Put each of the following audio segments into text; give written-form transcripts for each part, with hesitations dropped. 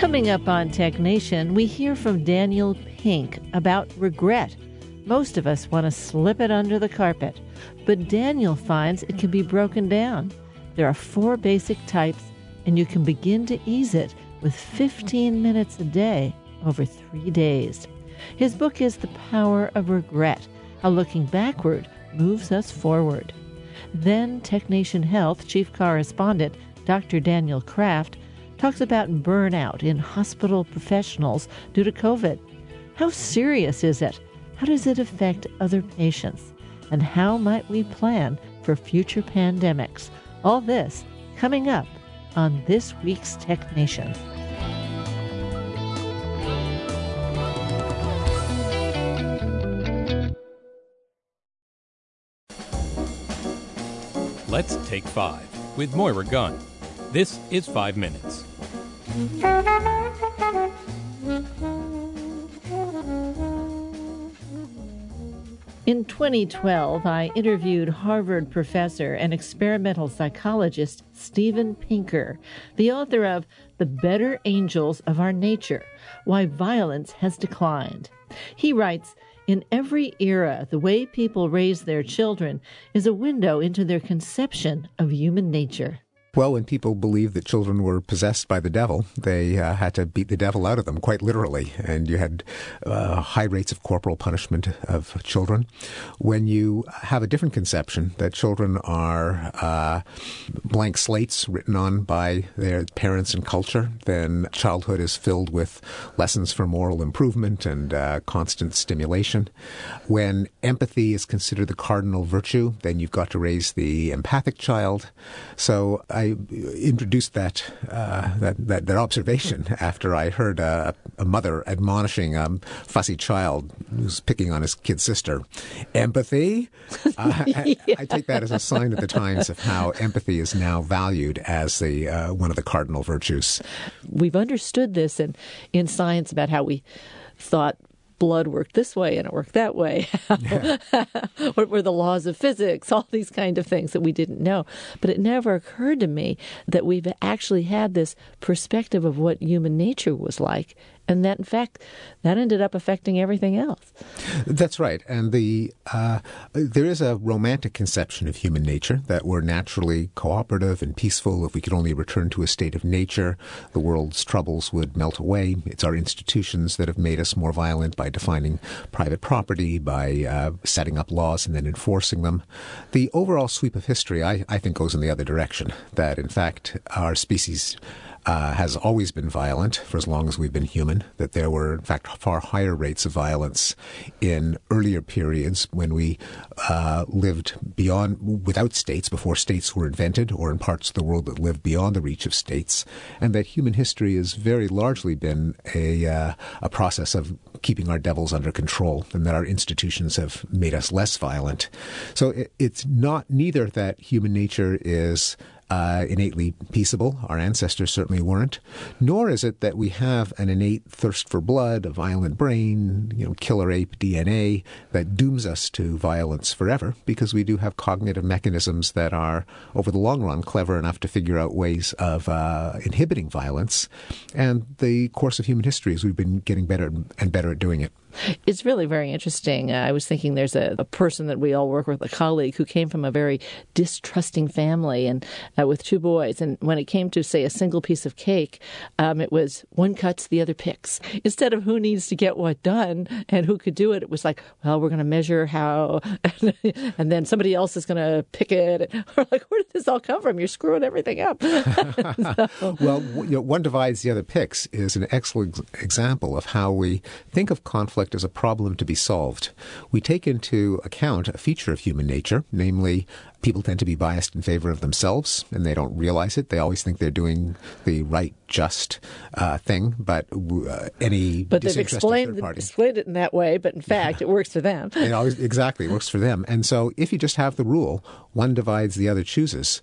Coming up on TechNation, we hear from Daniel Pink about regret. Most of us want to slip it under the carpet, but Daniel finds it can be broken down. There are 4 basic types, and you can begin to ease it with 15 minutes a day over 3 days. His book is The Power of Regret, How Looking Backward Moves Us Forward. Then TechNation Health Chief Correspondent Dr. Daniel Kraft talks about burnout in hospital professionals due to COVID. How serious is it? How does it affect other patients? And how might we plan for future pandemics? All this coming up on this week's TechNation. Let's Take 5 with Moira Gunn. This is 5 Minutes. In 2012, I interviewed Harvard professor and experimental psychologist Steven Pinker, the author of The Better Angels of Our Nature, Why Violence Has Declined. He writes, in every era, the way people raise their children is a window into their conception of human nature. Well, when people believed that children were possessed by the devil, they had to beat the devil out of them, quite literally. And you had high rates of corporal punishment of children. When you have a different conception that children are blank slates written on by their parents and culture, then childhood is filled with lessons for moral improvement and constant stimulation. When empathy is considered the cardinal virtue, then you've got to raise the empathic child. So I introduced that observation after I heard a mother admonishing a fussy child who's picking on his kid sister. Empathy? I take that as a sign at the times of how empathy is now valued as the one of the cardinal virtues. We've understood this in science about how we thought blood worked this way and it worked that way. Yeah. What were the laws of physics? All these kind of things that we didn't know. But it never occurred to me that we've actually had this perspective of what human nature was like. And that, in fact, that ended up affecting everything else. That's right. And there is a romantic conception of human nature that we're naturally cooperative and peaceful. If we could only return to a state of nature, the world's troubles would melt away. It's our institutions that have made us more violent by defining private property, by setting up laws and then enforcing them. The overall sweep of history, I think, goes in the other direction, that, in fact, our species has always been violent for as long as we've been human, that there were, in fact, far higher rates of violence in earlier periods when we lived beyond, without states, before states were invented, or in parts of the world that lived beyond the reach of states, and that human history has very largely been a process of keeping our devils under control, and that our institutions have made us less violent. So it's not neither that human nature is innately peaceable. Our ancestors certainly weren't. Nor is it that we have an innate thirst for blood, a violent brain, killer ape DNA that dooms us to violence forever, because we do have cognitive mechanisms that are, over the long run, clever enough to figure out ways of inhibiting violence. And the course of human history is we've been getting better and better at doing it. It's really very interesting. I was thinking there's a person that we all work with, a colleague, who came from a very distrusting family and with 2 boys. And when it came to, say, a single piece of cake, it was one cuts, the other picks. Instead of who needs to get what done and who could do it, it was like, well, we're going to measure how, and then somebody else is going to pick it. We're like, where did this all come from? You're screwing everything up. Well, one divides, the other picks is an excellent example of how we think of conflict as a problem to be solved. We take into account a feature of human nature, namely people tend to be biased in favor of themselves, and they don't realize it. They always think they're doing the right, just thing, but any disinterested third party. But they've explained it in that way, but in fact, it works for them. It works for them. And so if you just have the rule, one divides, the other chooses,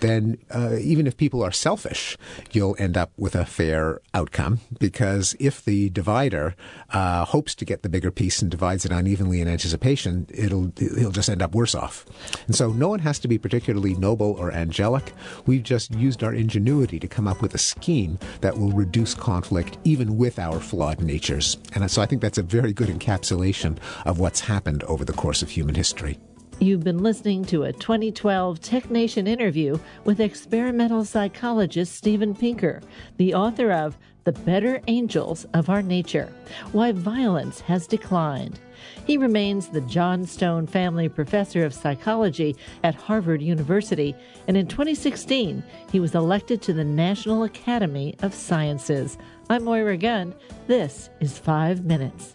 then even if people are selfish, you'll end up with a fair outcome, because if the divider hopes to get the bigger piece and divides it unevenly in anticipation, he'll just end up worse off. And so no one one has to be particularly noble or angelic. We've just used our ingenuity to come up with a scheme that will reduce conflict even with our flawed natures. And so I think that's a very good encapsulation of what's happened over the course of human history. You've been listening to a 2012 TechNation interview with experimental psychologist Steven Pinker, the author of The Better Angels of Our Nature, Why Violence Has Declined. He remains the John Stone Family Professor of Psychology at Harvard University, and in 2016, he was elected to the National Academy of Sciences. I'm Moira Gunn. This is 5 Minutes.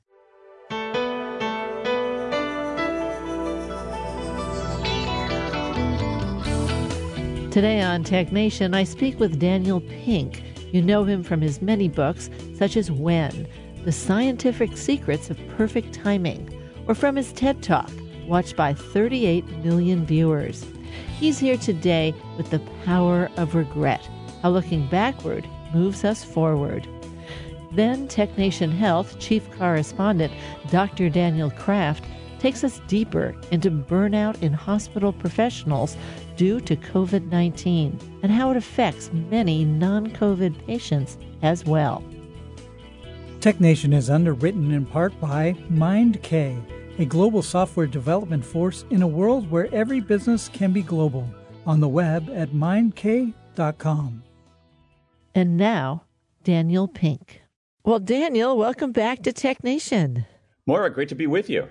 Today on TechNation, I speak with Daniel Pink. You know him from his many books, such as When, The Scientific Secrets of Perfect Timing, or from his TED Talk, watched by 38 million viewers. He's here today with The Power of Regret, how looking backward moves us forward. Then TechNation Health Chief Correspondent Dr. Daniel Kraft takes us deeper into burnout in hospital professionals due to COVID-19 and how it affects many non-COVID patients as well. TechNation is underwritten in part by MindK, a global software development force in a world where every business can be global. On the web at mindk.com. And now, Daniel Pink. Well, Daniel, welcome back to TechNation. Moira, great to be with you.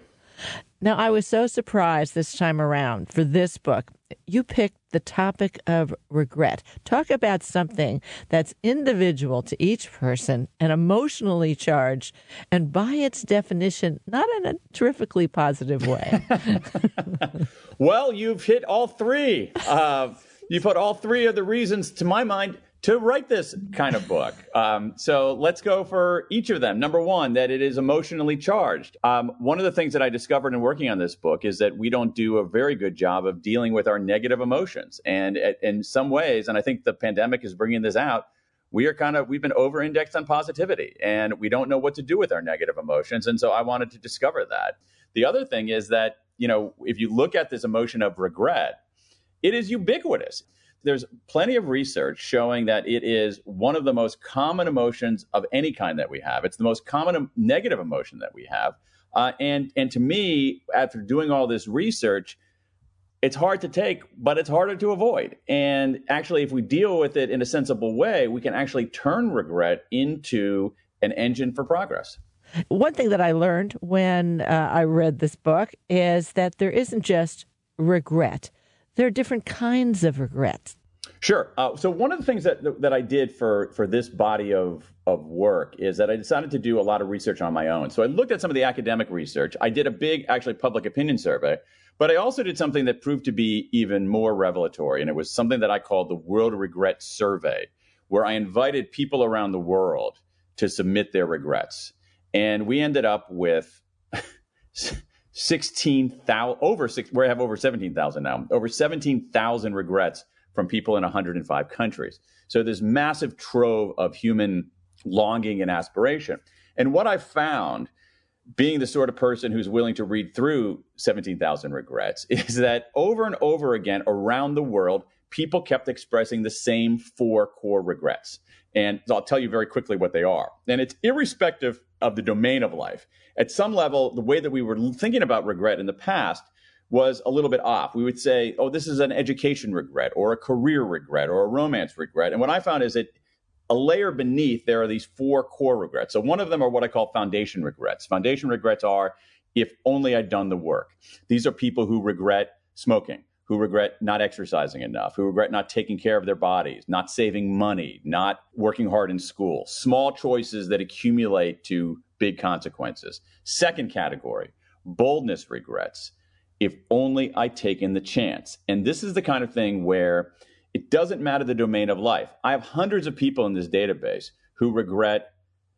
Now, I was so surprised this time around for this book. You picked the topic of regret. Talk about something that's individual to each person and emotionally charged, and by its definition, not in a terrifically positive way. Well, you've hit all three. You've put all three of the reasons, to my mind, to write this kind of book. So let's go for each of them. Number one, that it is emotionally charged. One of the things that I discovered in working on this book is that we don't do a very good job of dealing with our negative emotions. And in some ways, and I think the pandemic is bringing this out, we've been over-indexed on positivity and we don't know what to do with our negative emotions. And so I wanted to discover that. The other thing is that, if you look at this emotion of regret, it is ubiquitous. There's plenty of research showing that it is one of the most common emotions of any kind that we have. It's the most common negative emotion that we have. And to me, after doing all this research, it's hard to take, but it's harder to avoid. And actually, if we deal with it in a sensible way, we can actually turn regret into an engine for progress. One thing that I learned when I read this book is that there isn't just regret. There are different kinds of regrets. Sure. So one of the things that I did for this body of work is that I decided to do a lot of research on my own. So I looked at some of the academic research. I did a big, public opinion survey, but I also did something that proved to be even more revelatory. And it was something that I called the World Regret Survey, where I invited people around the world to submit their regrets. And we ended up with... we have over 17,000 now, over 17,000 regrets from people in 105 countries. So this massive trove of human longing and aspiration. And what I found, being the sort of person who's willing to read through 17,000 regrets, is that over and over again around the world, people kept expressing the same four core regrets. And I'll tell you very quickly what they are. And it's irrespective of the domain of life. At some level, the way that we were thinking about regret in the past was a little bit off. We would say, oh, this is an education regret or a career regret or a romance regret. And what I found is that a layer beneath, there are these four core regrets. So one of them are what I call foundation regrets. Foundation regrets are, if only I'd done the work. These are people who regret smoking, who regret not exercising enough, who regret not taking care of their bodies, not saving money, not working hard in school. Small choices that accumulate to big consequences. Second category, boldness regrets. If only I'd taken the chance. And this is the kind of thing where It doesn't matter the domain of life. I have hundreds of people in this database who regret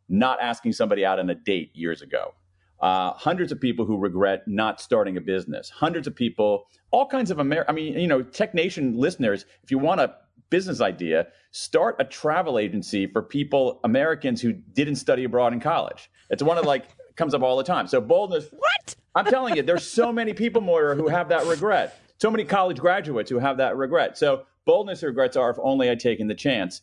not asking somebody out on a date years ago. Hundreds of people who regret not starting a business. Hundreds of people, all kinds of TechNation listeners, if you want a business idea, start a travel agency for people, Americans who didn't study abroad in college. It's one of comes up all the time. So boldness. What? I'm telling you, there's so many people, Moira, who have that regret. So many college graduates who have that regret. So boldness regrets are, if only I'd taken the chance.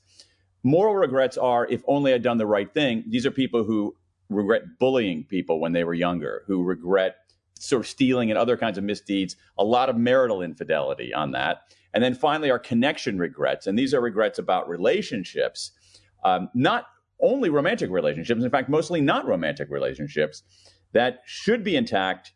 Moral regrets are, if only I'd done the right thing. These are people who regret bullying people when they were younger, who regret sort of stealing and other kinds of misdeeds, a lot of marital infidelity on that. And then finally, our connection regrets. And these are regrets about relationships, not only romantic relationships, in fact, mostly not romantic relationships that should be intact,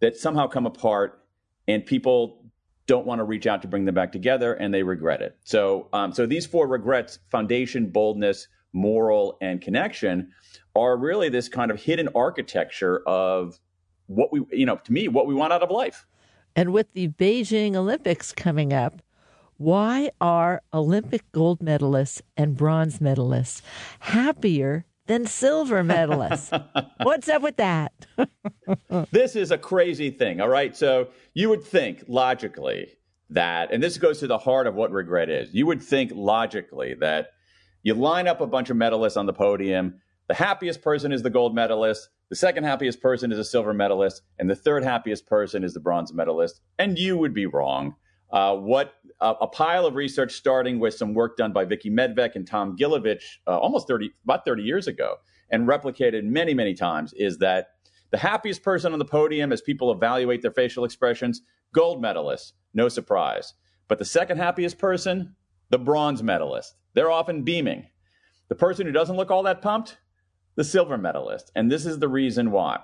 that somehow come apart, and people don't want to reach out to bring them back together, and they regret it. So these four regrets, foundation, boldness, moral, and connection, are really this kind of hidden architecture of what we, to me, what we want out of life. And with the Beijing Olympics coming up, why are Olympic gold medalists and bronze medalists happier than silver medalists? What's up with that? This is a crazy thing, all right? So you would think logically that, and this goes to the heart of what regret is, you would think logically that you line up a bunch of medalists on the podium, the happiest person is the gold medalist, the second happiest person is a silver medalist, and the third happiest person is the bronze medalist, and you would be wrong. A pile of research starting with some work done by Vicky Medvec and Tom Gilovich about 30 years ago, and replicated many, many times, is that the happiest person on the podium, as people evaluate their facial expressions, gold medalist, no surprise. But the second happiest person, the bronze medalist. They're often beaming. The person who doesn't look all that pumped, the silver medalist. And this is the reason why.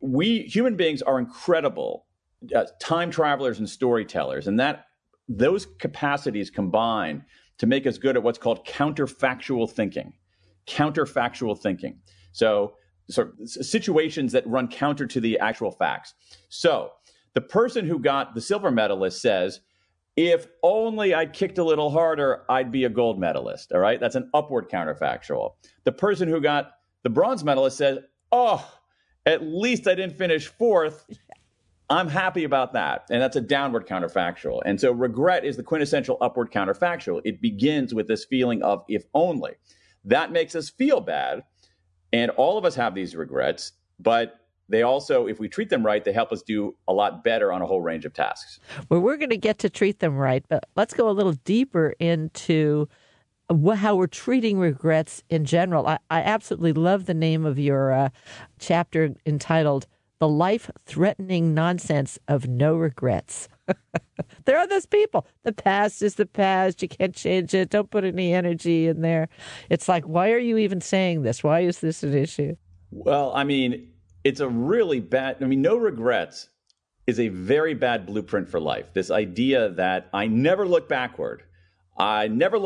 We human beings are incredible time travelers and storytellers, and that those capacities combine to make us good at what's called counterfactual thinking. Counterfactual thinking. So situations that run counter to the actual facts. So the person who got the silver medalist says, if only I kicked a little harder, I'd be a gold medalist. All right. That's an upward counterfactual. The person who got the bronze medalist says, oh, at least I didn't finish fourth. I'm happy about that. And that's a downward counterfactual. And so regret is the quintessential upward counterfactual. It begins with this feeling of if only. That makes us feel bad. And all of us have these regrets, but they also, if we treat them right, they help us do a lot better on a whole range of tasks. Well, we're going to get to treat them right, but let's go a little deeper into how we're treating regrets in general. I absolutely love the name of your chapter entitled The Life-Threatening Nonsense of No Regrets. There are those people. The past is the past. You can't change it. Don't put any energy in there. It's like, why are you even saying this? Why is this an issue? Well, it's a really bad, no regrets is a very bad blueprint for life. This idea that I never look backward. I never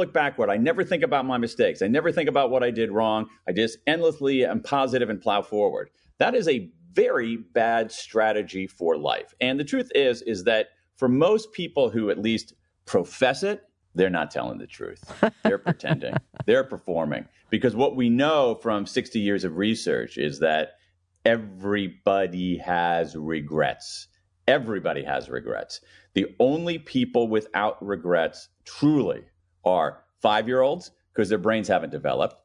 think about my mistakes. I never think about what I did wrong. I just endlessly am positive and plow forward. That is a very bad strategy for life. And the truth is that for most people who at least profess it, they're not telling the truth. They're pretending. They're performing. Because what we know from 60 years of research is that everybody has regrets. Everybody has regrets. The only people without regrets truly are 5-year-olds, because their brains haven't developed,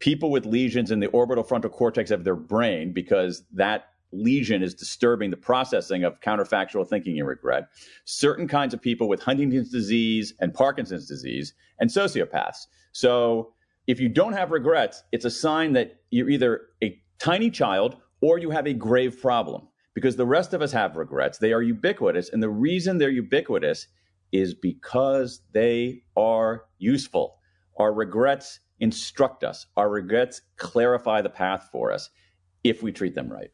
people with lesions in the orbital frontal cortex of their brain, because that lesion is disturbing the processing of counterfactual thinking and regret, certain kinds of people with Huntington's disease and Parkinson's disease, and sociopaths. So if you don't have regrets, it's a sign that you're either a tiny child or you have a grave problem, because the rest of us have regrets. They are ubiquitous. And the reason they're ubiquitous is because they are useful. Our regrets instruct us. Our regrets clarify the path for us if we treat them right.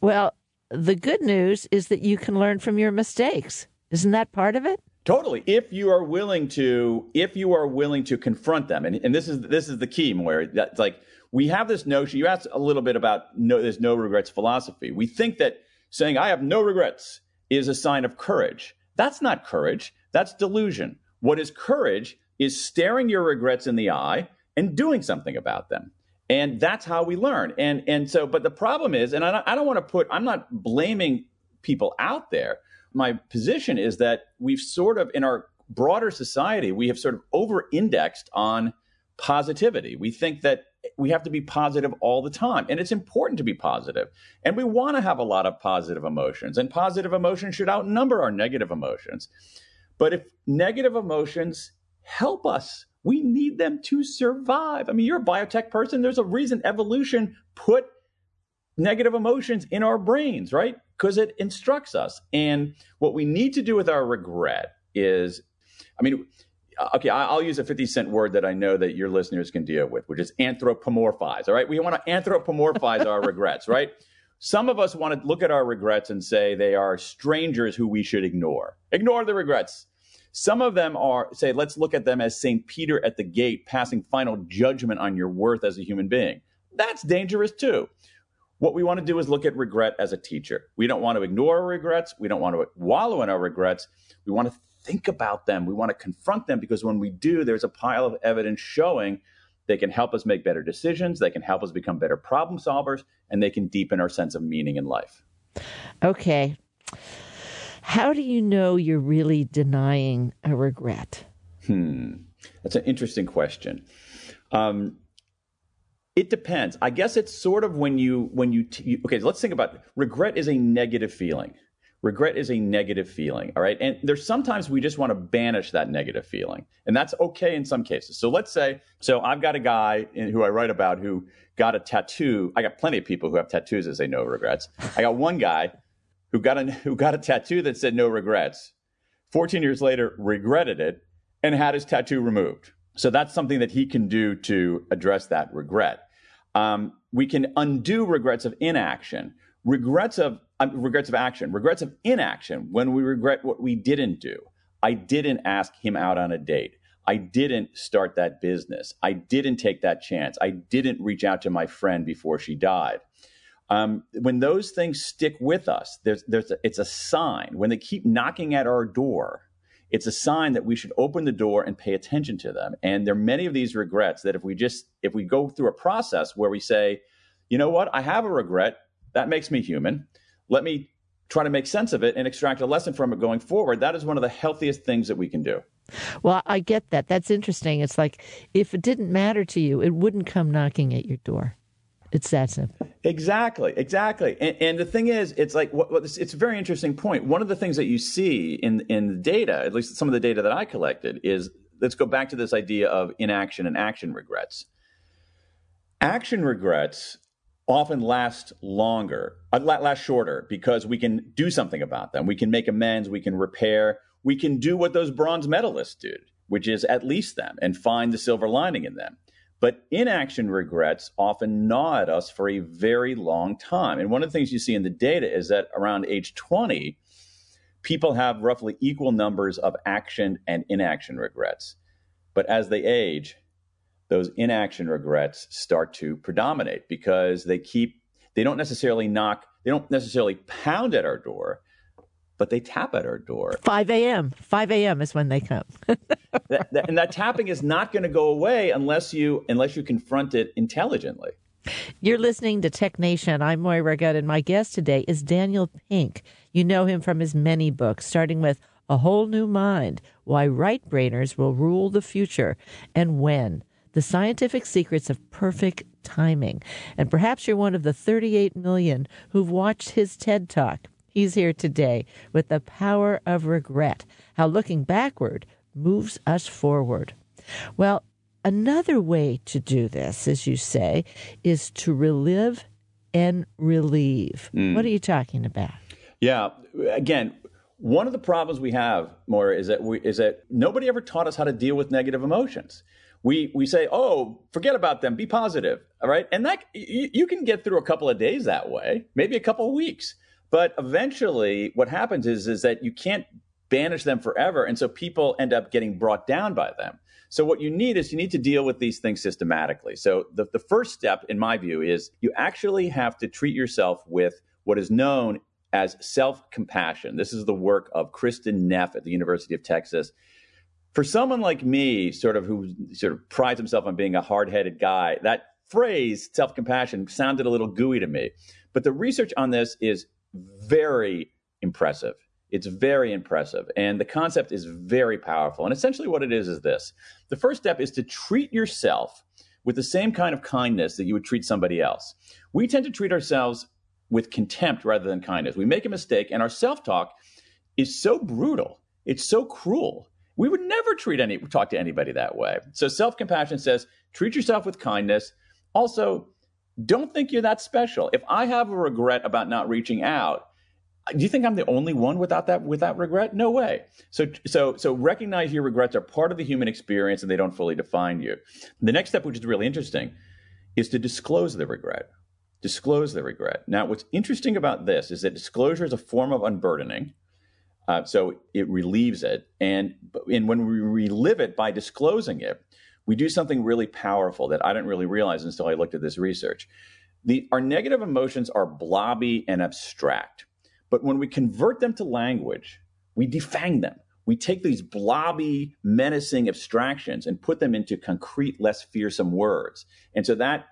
Well, the good news is that you can learn from your mistakes. Isn't that part of it? Totally. If you are willing to confront them. And this is the key, Moira. That's like, we have this notion, you asked a little bit about there's no regrets philosophy. We think that saying I have no regrets is a sign of courage. That's not courage. That's delusion. What is courage is staring your regrets in the eye and doing something about them. And that's how we learn. And so, but the problem is, and I don't want to put, I'm not blaming people out there. My position is that we've sort of, in our broader society, we have sort of over-indexed on positivity. We think that we have to be positive all the time. And it's important to be positive. And we want to have a lot of positive emotions. And positive emotions should outnumber our negative emotions. But if negative emotions help us, we need them to survive. I mean, you're a biotech person. There's a reason evolution put negative emotions in our brains, right? Because it instructs us. And what we need to do with our regret is, I mean, okay, I'll use a 50-cent word that I know that your listeners can deal with, which is anthropomorphize, all right? We want to anthropomorphize our regrets, right? Some of us want to look at our regrets and say they are strangers who we should ignore. Ignore the regrets. Some of them are, say, let's look at them as St. Peter at the gate, passing final judgment on your worth as a human being. That's dangerous too. What we want to do is look at regret as a teacher. We don't want to ignore our regrets. We don't want to wallow in our regrets. We want to think about them. We want to confront them, because when we do, there's a pile of evidence showing they can help us make better decisions. They can help us become better problem solvers, and they can deepen our sense of meaning in life. Okay. How do you know you're really denying a regret? That's an interesting question. It depends. I guess it's sort of when you, okay, so let's think about it. Regret is a negative feeling. Regret is a negative feeling, all right? And there's sometimes we just want to banish that negative feeling, and that's okay in some cases. So let's say, I've got a guy who I write about who got a tattoo. I got plenty of people who have tattoos that say no regrets. I got one guy who got a tattoo that said no regrets, 14 years later regretted it, and had his tattoo removed. So that's something that he can do to address that regret. We can undo regrets of inaction. Regrets of action, regrets of inaction, when we regret what we didn't do. I didn't ask him out on a date. I didn't start that business. I didn't take that chance. I didn't reach out to my friend before she died. When those things stick with us, it's a sign. When they keep knocking at our door, it's a sign that we should open the door and pay attention to them. And there are many of these regrets that if we go through a process where we say, you know what, I have a regret. That makes me human. Let me try to make sense of it and extract a lesson from it going forward. That is one of the healthiest things that we can do. Well, I get that. That's interesting. It's like, if it didn't matter to you, it wouldn't come knocking at your door. It's that simple. Exactly. And the thing is, it's like, it's a very interesting point. One of the things that you see in the data, at least some of the data that I collected, is let's go back to this idea of inaction and action regrets. Action regrets often last shorter because we can do something about them. We can make amends, we can repair, we can do what those bronze medalists did, which is at least them and find the silver lining in them. But inaction regrets often gnaw at us for a very long time. And one of the things you see in the data is that around age 20, people have roughly equal numbers of action and inaction regrets. But as they age, those inaction regrets start to predominate because they don't necessarily pound at our door, but they tap at our door. 5 a.m. is when they come. And that tapping is not going to go away unless you confront it intelligently. You're listening to Tech Nation. I'm Moira Gutt, and my guest today is Daniel Pink. You know him from his many books, starting with A Whole New Mind, Why Right-Brainers Will Rule the Future, and When, The Scientific Secrets of Perfect Timing. And perhaps you're one of the 38 million who've watched his TED Talk. He's here today with The Power of Regret, How Looking Backward Moves Us Forward. Well, another way to do this, as you say, is to relive and relieve. What are you talking about? Yeah, again, one of the problems we have, Moira, is that nobody ever taught us how to deal with negative emotions. We say, oh, forget about them, be positive, all right? And that you can get through a couple of days that way, maybe a couple of weeks. But eventually what happens is that you can't banish them forever, and so people end up getting brought down by them. So what you need to deal with these things systematically. So the first step, in my view, is you actually have to treat yourself with what is known as self-compassion. This is the work of Kristen Neff at the University of Texas. for someone like me, who prides himself on being a hard-headed guy, that phrase self-compassion sounded a little gooey to me. But the research on this is very impressive. It's very impressive. And the concept is very powerful. And essentially what it is this. The first step is to treat yourself with the same kind of kindness that you would treat somebody else. We tend to treat ourselves with contempt rather than kindness. We make a mistake and our self-talk is so brutal. It's so cruel. We would never talk to anybody that way. So self-compassion says, treat yourself with kindness. Also, don't think you're that special. If I have a regret about not reaching out, do you think I'm the only one without regret? No way. So recognize your regrets are part of the human experience and they don't fully define you. The next step, which is really interesting, is to disclose the regret. Disclose the regret. Now, what's interesting about this is that disclosure is a form of unburdening. So it relieves it. And when we relive it by disclosing it, we do something really powerful that I didn't really realize until I looked at this research. Our negative emotions are blobby and abstract. But when we convert them to language, we defang them. We take these blobby, menacing abstractions and put them into concrete, less fearsome words. And so that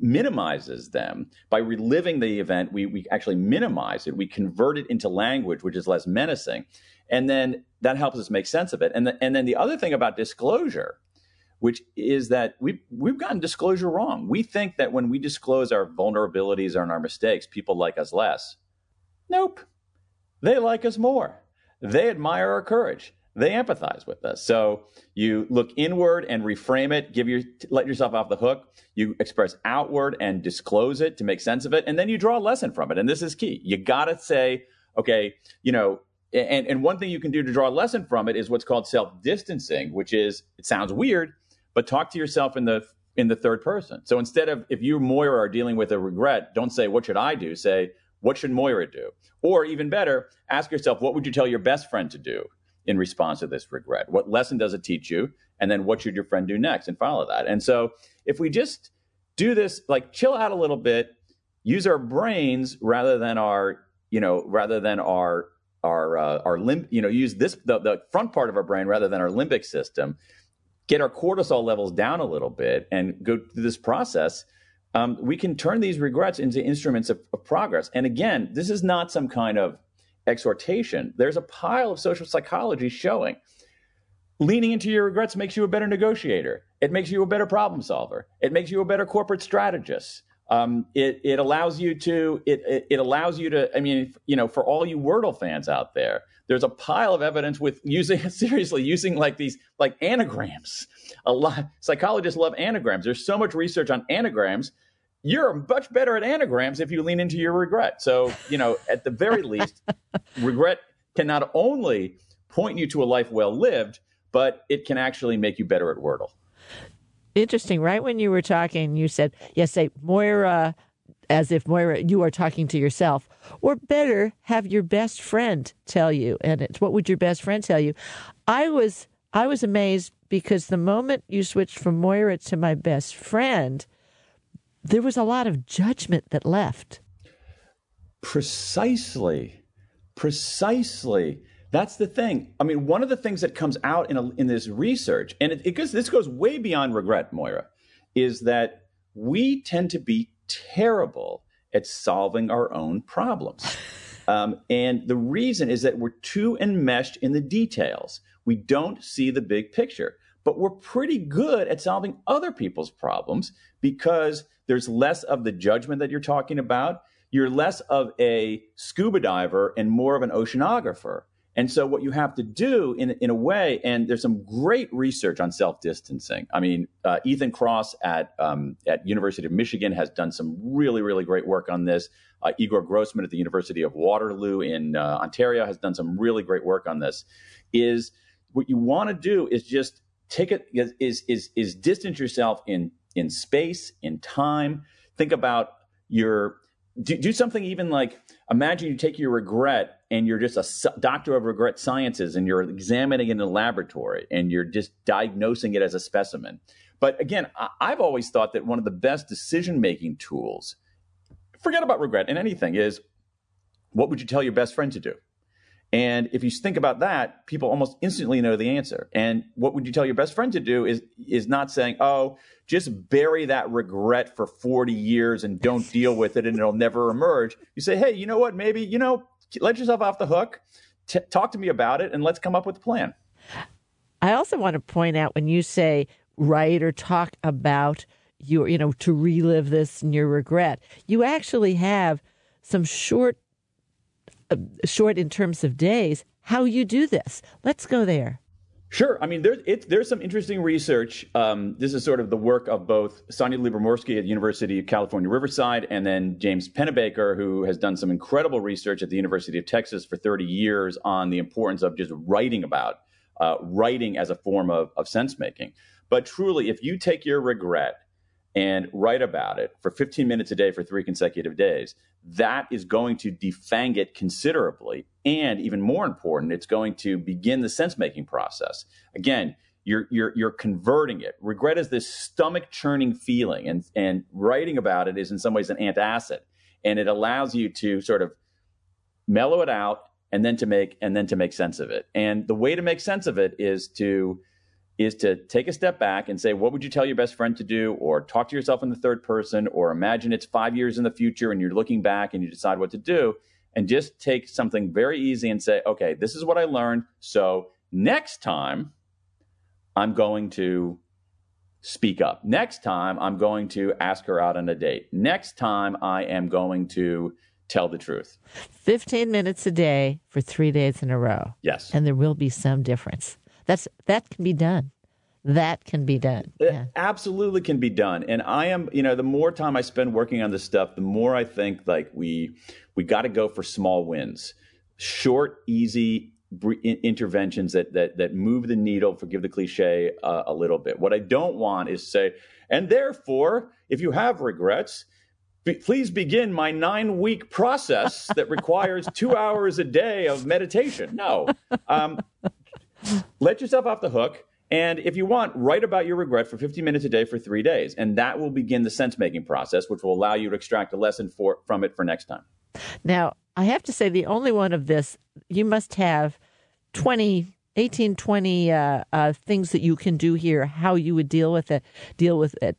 minimizes them. By reliving the event, we actually minimize it. We convert it into language, which is less menacing. And then that helps us make sense of it. And then the other thing about disclosure, which is that we've gotten disclosure wrong. We think that when we disclose our vulnerabilities and our mistakes, people like us less. Nope. They like us more. They admire our courage. They empathize with us. So you look inward and reframe it, let yourself off the hook. You express outward and disclose it to make sense of it. And then you draw a lesson from it. And this is key. You got to say, okay, and one thing you can do to draw a lesson from it is what's called self-distancing, which is, it sounds weird, but talk to yourself in the third person. So instead of, if you, Moira, are dealing with a regret, don't say, what should I do? Say, what should Moira do? Or even better, ask yourself, what would you tell your best friend to do in response to this regret? What lesson does it teach you? And then what should your friend do next? And follow that. And so if we just do this, like chill out a little bit, use our brains rather than the front part of our brain rather than our limbic system, get our cortisol levels down a little bit and go through this process. We can turn these regrets into instruments of progress. And again, this is not some kind of exhortation. There's a pile of social psychology showing leaning into your regrets makes you a better negotiator. It makes you a better problem solver. It makes you a better corporate strategist. It allows you to, for all you Wordle fans out there, there's a pile of evidence with using anagrams. A lot psychologists love anagrams. There's so much research on anagrams. You're much better at anagrams if you lean into your regret. So, at the very least, regret can not only point you to a life well lived, but it can actually make you better at Wordle. Interesting. Right when you were talking, you said, yes, say Moira, as if Moira, you are talking to yourself, or better, have your best friend tell you. And it's, what would your best friend tell you? I was amazed because the moment you switched from Moira to my best friend, there was a lot of judgment that left. Precisely. That's the thing. I mean, one of the things that comes out in this research, and this goes way beyond regret, Moira, is that we tend to be terrible at solving our own problems. And the reason is that we're too enmeshed in the details. We don't see the big picture, but we're pretty good at solving other people's problems because there's less of the judgment that you're talking about. You're less of a scuba diver and more of an oceanographer. And so what you have to do in a way, and there's some great research on self-distancing. I mean, Ethan Cross at University of Michigan has done some really, really great work on this. Igor Grossman at the University of Waterloo in Ontario has done some really great work on this. Is what you want to do is just take it, is distance yourself in space, in time. Think about do something even like, imagine you take your regret and you're just a doctor of regret sciences and you're examining it in a laboratory and you're just diagnosing it as a specimen. But again, I've always thought that one of the best decision-making tools, forget about regret and anything, is what would you tell your best friend to do? And if you think about that, people almost instantly know the answer. And what would you tell your best friend to do is not saying, oh, just bury that regret for 40 years and don't deal with it and it'll never emerge. You say, hey, you know what? Maybe, you know, let yourself off the hook. Talk to me about it and let's come up with a plan. I also want to point out when you say write or talk about your, you know, to relive this and your regret, you actually have some short in terms of days, how you do this. Let's go there. Sure. I mean, there's some interesting research. This is sort of the work of both Sonia Libramorsky at the University of California, Riverside, and then James Pennebaker, who has done some incredible research at the University of Texas for 30 years on the importance of just writing about, writing as a form of sense making. But truly, if you take your regret and write about it for 15 minutes a day for 3 consecutive days, that is going to defang it considerably. And even more important, it's going to begin the sense-making process. Again, you're converting it. Regret is this stomach-churning feeling, and writing about it is in some ways an antacid. And it allows you to sort of mellow it out and then to make sense of it. And the way to make sense of it is to take a step back and say, what would you tell your best friend to do, or talk to yourself in the third person, or imagine it's 5 years in the future and you're looking back and you decide what to do, and just take something very easy and say, okay, this is what I learned. So next time I'm going to speak up. Next time I'm going to ask her out on a date. Next time I am going to tell the truth. 15 minutes a day for 3 days in a row. Yes. And there will be some difference. That can be done. That can be done. Yeah. It absolutely can be done. And I am, you know, the more time I spend working on this stuff, the more I think like we got to go for small wins, short, easy interventions that move the needle, forgive the cliche, a little bit. What I don't want is say, and therefore, if you have regrets, please begin my 9-week process that requires 2 hours a day of meditation. No. Let yourself off the hook. And if you want, write about your regret for 15 minutes a day for 3 days. And that will begin the sense-making process, which will allow you to extract a lesson from it for next time. Now, I have to say the only one of this, you must have 20 things that you can do here, how you would deal with it,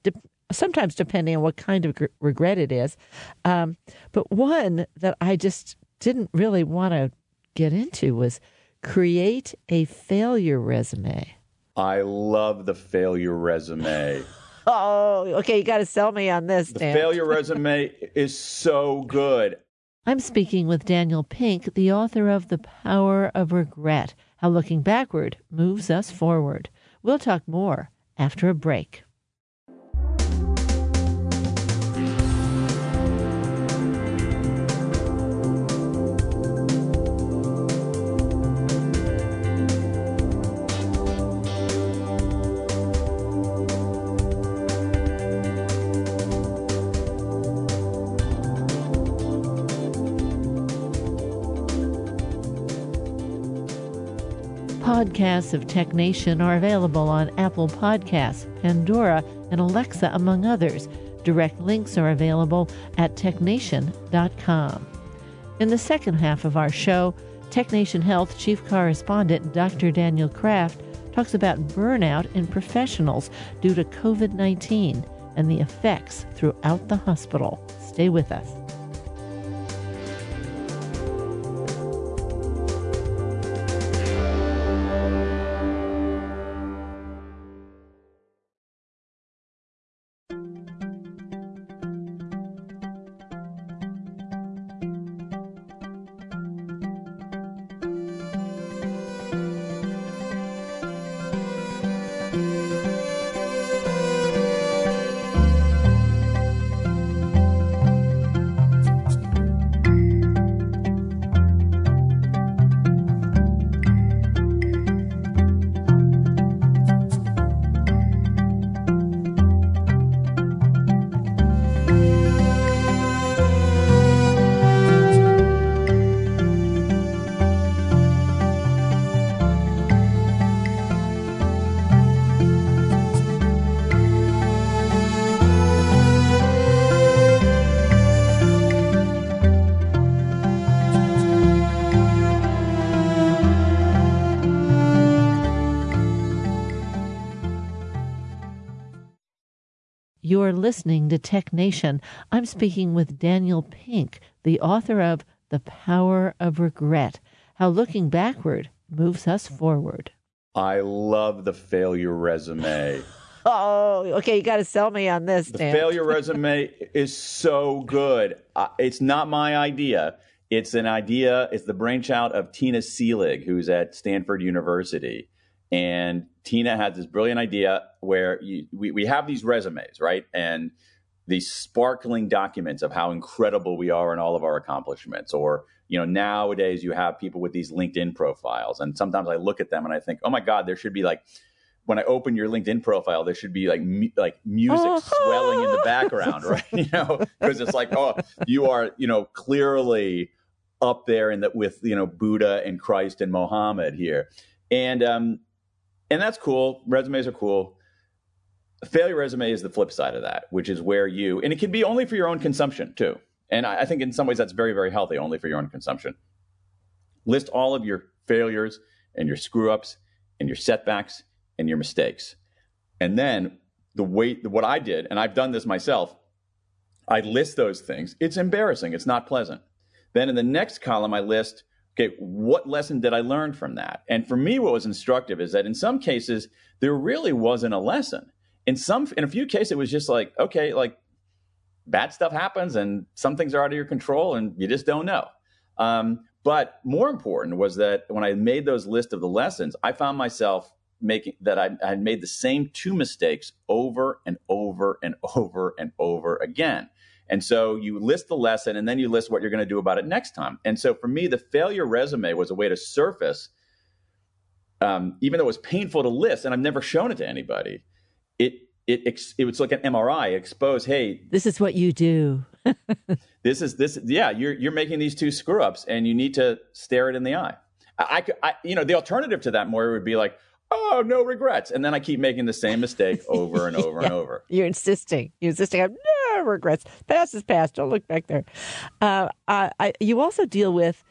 sometimes depending on what kind of regret it is. But one that I just didn't really want to get into was create a failure resume. I love the failure resume. Oh, okay. You got to sell me on this, Dan. The failure resume is so good. I'm speaking with Daniel Pink, the author of The Power of Regret, How Looking Backward Moves Us Forward. We'll talk more after a break. Podcasts of TechNation are available on Apple Podcasts, Pandora, and Alexa, among others. Direct links are available at technation.com. In the second half of our show, TechNation Health Chief Correspondent Dr. Daniel Kraft talks about burnout in professionals due to COVID-19 and the effects throughout the hospital. Stay with us. You're listening to Tech Nation. I'm speaking with Daniel Pink, the author of The Power of Regret, How Looking Backward Moves Us Forward. I love the failure resume. Oh, okay. You got to sell me on this, Dan. The failure resume is so good. It's not my idea. It's an idea. It's the brainchild of Tina Seelig, who's at Stanford University. And Tina had this brilliant idea where we have these resumes, right? And these sparkling documents of how incredible we are in all of our accomplishments. Or, you know, nowadays you have people with these LinkedIn profiles. And sometimes I look at them and I think, oh my God, there should be like, when I open your LinkedIn profile, there should be like music swelling in the background, right? You know, because it's like, oh, you are, you know, clearly up there in that with, you know, Buddha and Christ and Mohammed here. And that's cool. Resumes are cool. Failure resume is the flip side of that, which is where you, and it can be only for your own consumption too. And I think in some ways that's very, very healthy, only for your own consumption. List all of your failures and your screw ups and your setbacks and your mistakes. And then the way, what I did, and I've done this myself, I list those things. It's embarrassing. It's not pleasant. Then in the next column, I list, okay, what lesson did I learn from that? And for me, what was instructive is that in some cases, there really wasn't a lesson. In a few cases, it was just like, okay, like bad stuff happens and some things are out of your control and you just don't know. But more important was that when I made those lists of the lessons, I found myself making that I had made the same two mistakes over and over and over and over again. And so you list the lesson and then you list what you're going to do about it next time. And so for me, the failure resume was a way to surface, even though it was painful to list and I've never shown it to anybody, it was like an MRI, expose, hey, this is what you do. This is. Yeah, you're making these two screw ups and you need to stare it in the eye. I you know, the alternative to that more would be like, oh, no regrets. And then I keep making the same mistake over and over and over. You're insisting on no regrets. Past is past. Don't look back there. You also deal with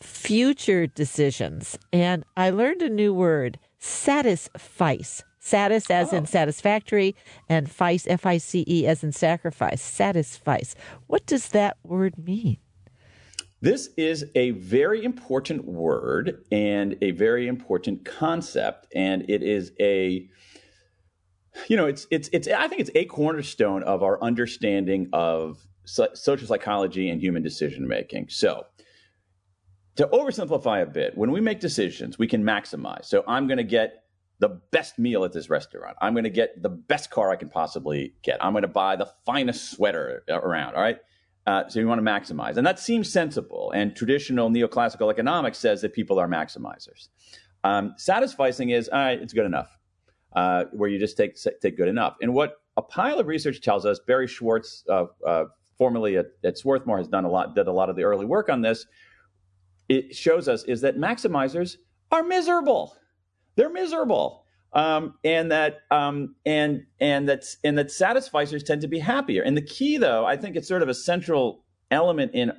future decisions. And I learned a new word, satisfice. Satis as in satisfactory, and fice, F-I-C-E, as in sacrifice. Satisfice. What does that word mean? This is a very important word and a very important concept. And it is I think it's a cornerstone of our understanding of social psychology and human decision making. So to oversimplify a bit, when we make decisions, we can maximize. So I'm going to get the best meal at this restaurant. I'm going to get the best car I can possibly get. I'm going to buy the finest sweater around, all right? So you want to maximize. And that seems sensible. And traditional neoclassical economics says that people are maximizers. Satisficing is, all right, it's good enough, where you just take good enough. And what a pile of research tells us, Barry Schwartz, formerly at Swarthmore, has did a lot of the early work on this, it shows us is that maximizers are miserable. They're miserable, and that satisficers tend to be happier. And the key, though, I think it's sort of a central element in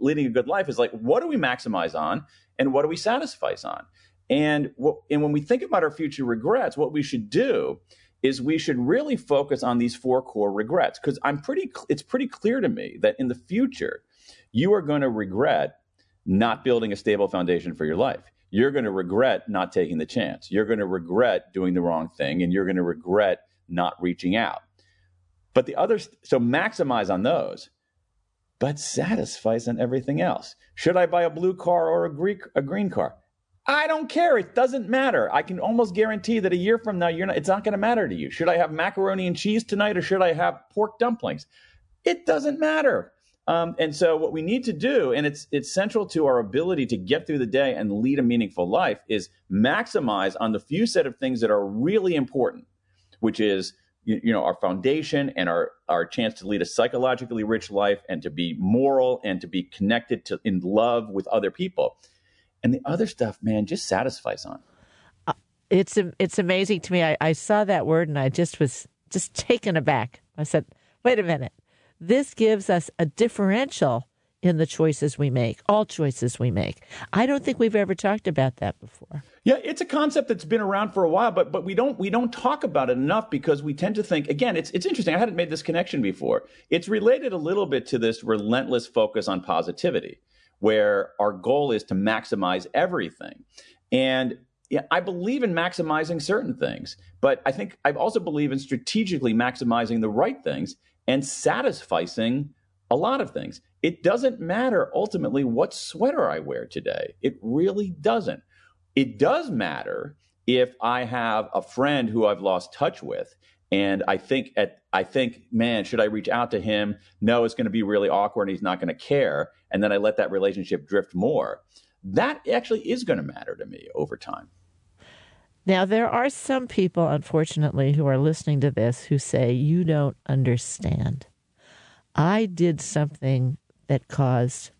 leading a good life is like, what do we maximize on, and what do we satisfy on? And when we think about our future regrets, what we should do is we should really focus on these four core regrets, because it's pretty clear to me that in the future, you are going to regret not building a stable foundation for your life. You're going to regret not taking the chance. You're going to regret doing the wrong thing, and you're going to regret not reaching out. But the others, so maximize on those, but satisfy on everything else. Should I buy a blue car or a green car? I don't care. It doesn't matter. I can almost guarantee that a year from now, it's not going to matter to you. Should I have macaroni and cheese tonight, or should I have pork dumplings? It doesn't matter. And so what we need to do, and it's central to our ability to get through the day and lead a meaningful life, is maximize on the few set of things that are really important, which is, you know, our foundation and our chance to lead a psychologically rich life and to be moral and to be connected to in love with other people. And the other stuff, man, just satisfies on. It's amazing to me. I saw that word and I just was taken aback. I said, wait a minute. This gives us a differential in the choices we make, all choices we make. I don't think we've ever talked about that before. Yeah, it's a concept that's been around for a while, but we don't talk about it enough because we tend to think, again, it's interesting. I hadn't made this connection before. It's related a little bit to this relentless focus on positivity, where our goal is to maximize everything. And yeah, I believe in maximizing certain things, but I think I also believe in strategically maximizing the right things and satisficing a lot of things. It doesn't matter ultimately what sweater I wear today. It really doesn't. It does matter if I have a friend who I've lost touch with and I think, man, should I reach out to him? No, it's going to be really awkward and he's not going to care. And then I let that relationship drift more. That actually is going to matter to me over time. Now, there are some people, unfortunately, who are listening to this who say, you don't understand. I did something that caused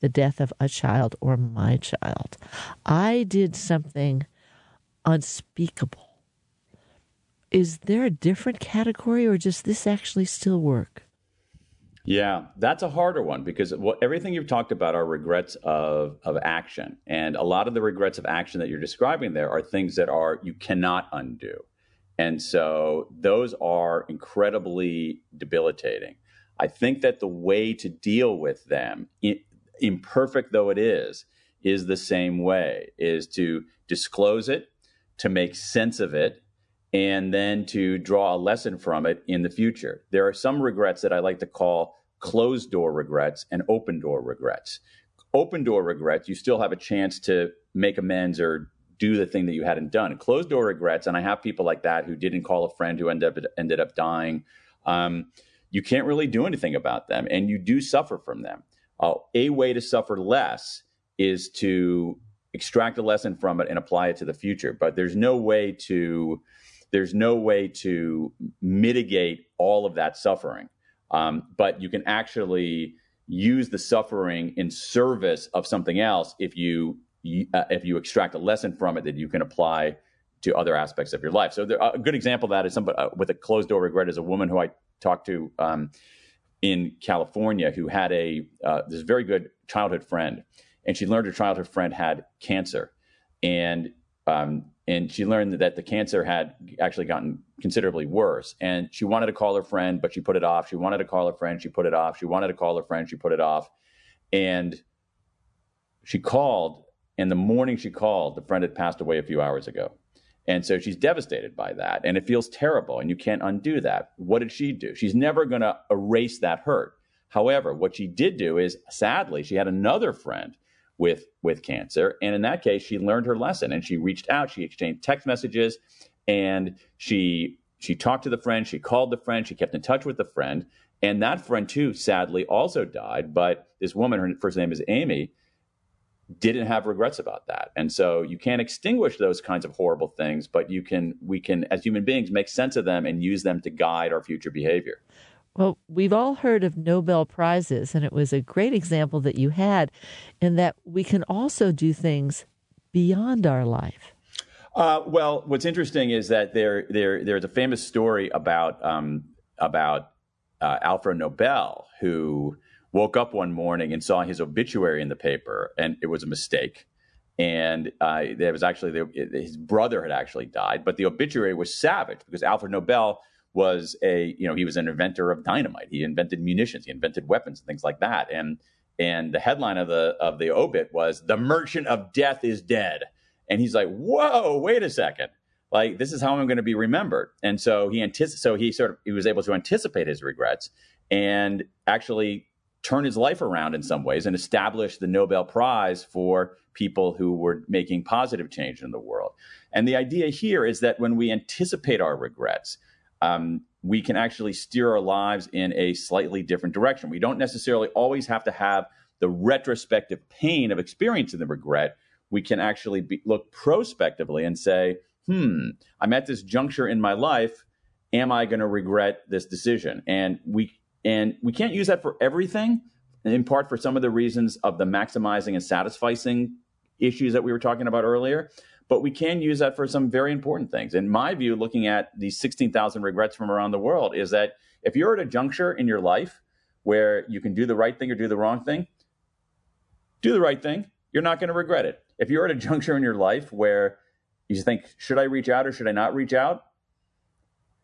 the death of a child or my child. I did something unspeakable. Is there a different category, or does this actually still work? Yeah, that's a harder one because everything you've talked about are regrets of action. And a lot of the regrets of action that you're describing there are things that you cannot undo. And so those are incredibly debilitating. I think that the way to deal with them, imperfect though it is the same way, is to disclose it, to make sense of it, and then to draw a lesson from it in the future. There are some regrets that I like to call closed door regrets and open door regrets. Open door regrets, you still have a chance to make amends or do the thing that you hadn't done. Closed door regrets, and I have people like that who didn't call a friend who ended up dying. You can't really do anything about them, and you do suffer from them. A way to suffer less is to extract a lesson from it and apply it to the future. But there's no way to mitigate all of that suffering. But you can actually use the suffering in service of something else if you extract a lesson from it that you can apply to other aspects of your life. So a good example of that is somebody with a closed door regret is a woman who I talked to in California who had this very good childhood friend, and she learned her childhood friend had cancer, and she learned that the cancer had actually gotten considerably worse. And she wanted to call her friend, but she put it off. She wanted to call her friend, she put it off. She wanted to call her friend, she put it off. And she called, and the morning she called, the friend had passed away a few hours ago. And so she's devastated by that, and it feels terrible, and you can't undo that. What did she do? She's never going to erase that hurt. However, what she did do is, sadly, she had another friend with cancer, and in that case, she learned her lesson, and she reached out, she exchanged text messages, and she talked to the friend, she called the friend, she kept in touch with the friend, and that friend, too, sadly, also died, but this woman, her first name is Amy, didn't have regrets about that. And so you can't extinguish those kinds of horrible things, but we can, as human beings, make sense of them and use them to guide our future behavior. Well, we've all heard of Nobel Prizes, and it was a great example that you had in that we can also do things beyond our life. Well, what's interesting is that there's a famous story about Alfred Nobel, who woke up one morning and saw his obituary in the paper, and it was a mistake. And there was his brother had actually died, but the obituary was savage because Alfred Nobel was he was an inventor of dynamite. He invented munitions, he invented weapons and things like that. And the headline of the obit was, "The Merchant of Death is Dead." And he's like, whoa, wait a second. Like, this is how I'm going to be remembered. And so he was able to anticipate his regrets and actually turn his life around in some ways and establish the Nobel Prize for people who were making positive change in the world. And the idea here is that when we anticipate our regrets, we can actually steer our lives in a slightly different direction. We don't necessarily always have to have the retrospective pain of experiencing the regret. We can actually look prospectively and say, I'm at this juncture in my life. Am I going to regret this decision? And we can't use that for everything, in part for some of the reasons of the maximizing and satisficing issues that we were talking about earlier. But we can use that for some very important things. In my view, looking at these 16,000 regrets from around the world is that if you're at a juncture in your life where you can do the right thing or do the wrong thing, do the right thing. You're not going to regret it. If you're at a juncture in your life where you think, should I reach out or should I not reach out?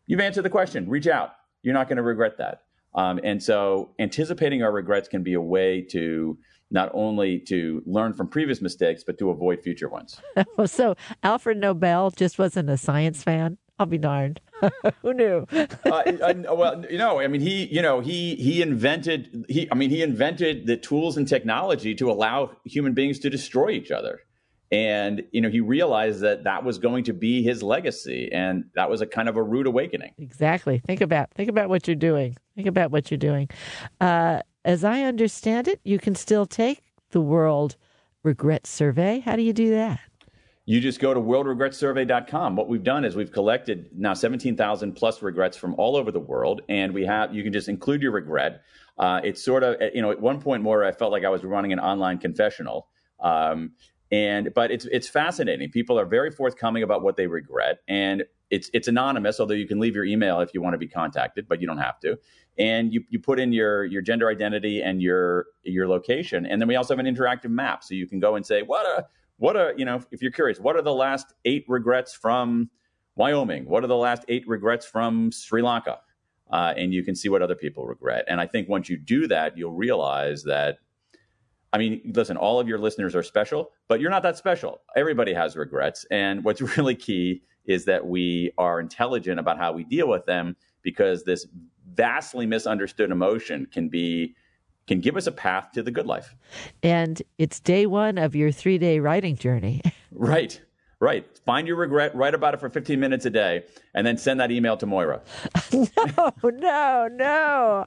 You've answered the question. Reach out. You're not going to regret that. And so anticipating our regrets can be a way to not only to learn from previous mistakes, but to avoid future ones. So Alfred Nobel just wasn't a science fan. I'll be darned. Who knew? He invented the tools and technology to allow human beings to destroy each other. And, you know, he realized that that was going to be his legacy. And that was a kind of a rude awakening. Exactly. Think about what you're doing. Think about what you're doing. As I understand it, you can still take the World Regret Survey. How do you do that? You just go to worldregretsurvey.com. What we've done is we've collected now 17,000 plus regrets from all over the world. And you can just include your regret. It's sort of, you know, at one point more, I felt like I was running an online confessional. But it's fascinating. People are very forthcoming about what they regret. And it's anonymous, although you can leave your email if you want to be contacted, but you don't have to. And you put in your gender identity and your location. And then we also have an interactive map. So you can go and say, if you're curious, what are the last 8 regrets from Wyoming? What are the last 8 regrets from Sri Lanka? And you can see what other people regret. And I think once you do that, you'll realize that, I mean, listen, all of your listeners are special, but you're not that special. Everybody has regrets. And what's really key is that we are intelligent about how we deal with them, because this vastly misunderstood emotion can give us a path to the good life. And it's day one of your 3-day writing journey. Right. Find your regret, write about it for 15 minutes a day, and then send that email to Moira. No.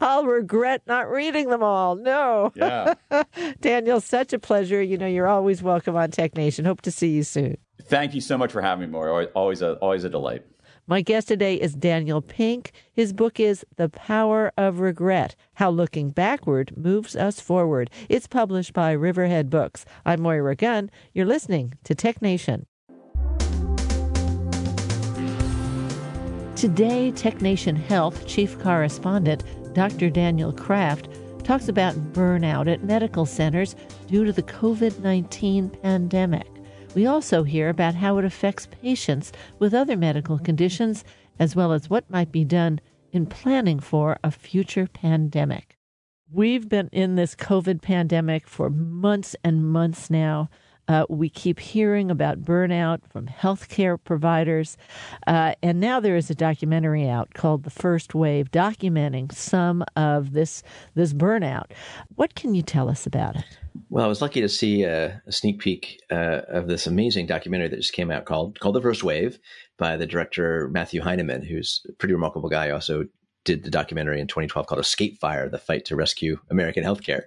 I'll regret not reading them all. No. Yeah. Daniel, such a pleasure. You know, you're always welcome on Tech Nation. Hope to see you soon. Thank you so much for having me, Moira. Always a delight. My guest today is Daniel Pink. His book is The Power of Regret: How Looking Backward Moves Us Forward. It's published by Riverhead Books. I'm Moira Gunn. You're listening to Tech Nation. Today, Tech Nation Health Chief Correspondent Dr. Daniel Kraft talks about burnout at medical centers due to the COVID-19 pandemic. We also hear about how it affects patients with other medical conditions, as well as what might be done in planning for a future pandemic. We've been in this COVID pandemic for months and months now. We keep hearing about burnout from healthcare providers. And now there is a documentary out called The First Wave, documenting some of this burnout. What can you tell us about it? Well, I was lucky to see a sneak peek of this amazing documentary that just came out called The First Wave, by the director Matthew Heinemann, who's a pretty remarkable guy. Also did the documentary in 2012 called Escape Fire: The Fight to Rescue American Healthcare.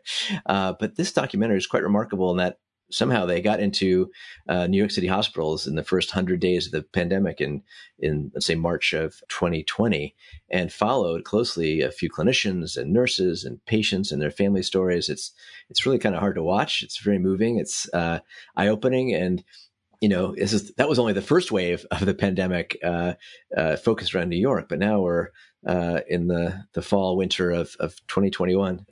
But this documentary is quite remarkable in that somehow they got into New York City hospitals in the first 100 days of the pandemic in let's say March of 2020, and followed closely a few clinicians and nurses and patients and their family stories. It's really kind of hard to watch. It's very moving. It's eye-opening. And you know, that was only the first wave of the pandemic focused around New York, but now we're in the fall winter of 2021.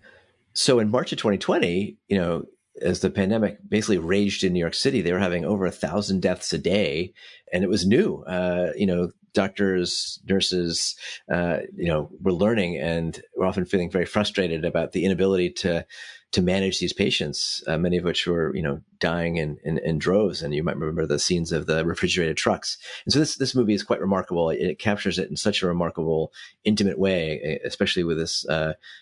So in March of 2020, you know, as the pandemic basically raged in New York City, they were having over 1,000 deaths a day, and it was new. Doctors, nurses, were learning, and were often feeling very frustrated about the inability to manage these patients, many of which were, dying in droves. And you might remember the scenes of the refrigerated trucks. And so this movie is quite remarkable. It captures it in such a remarkable, intimate way, especially with this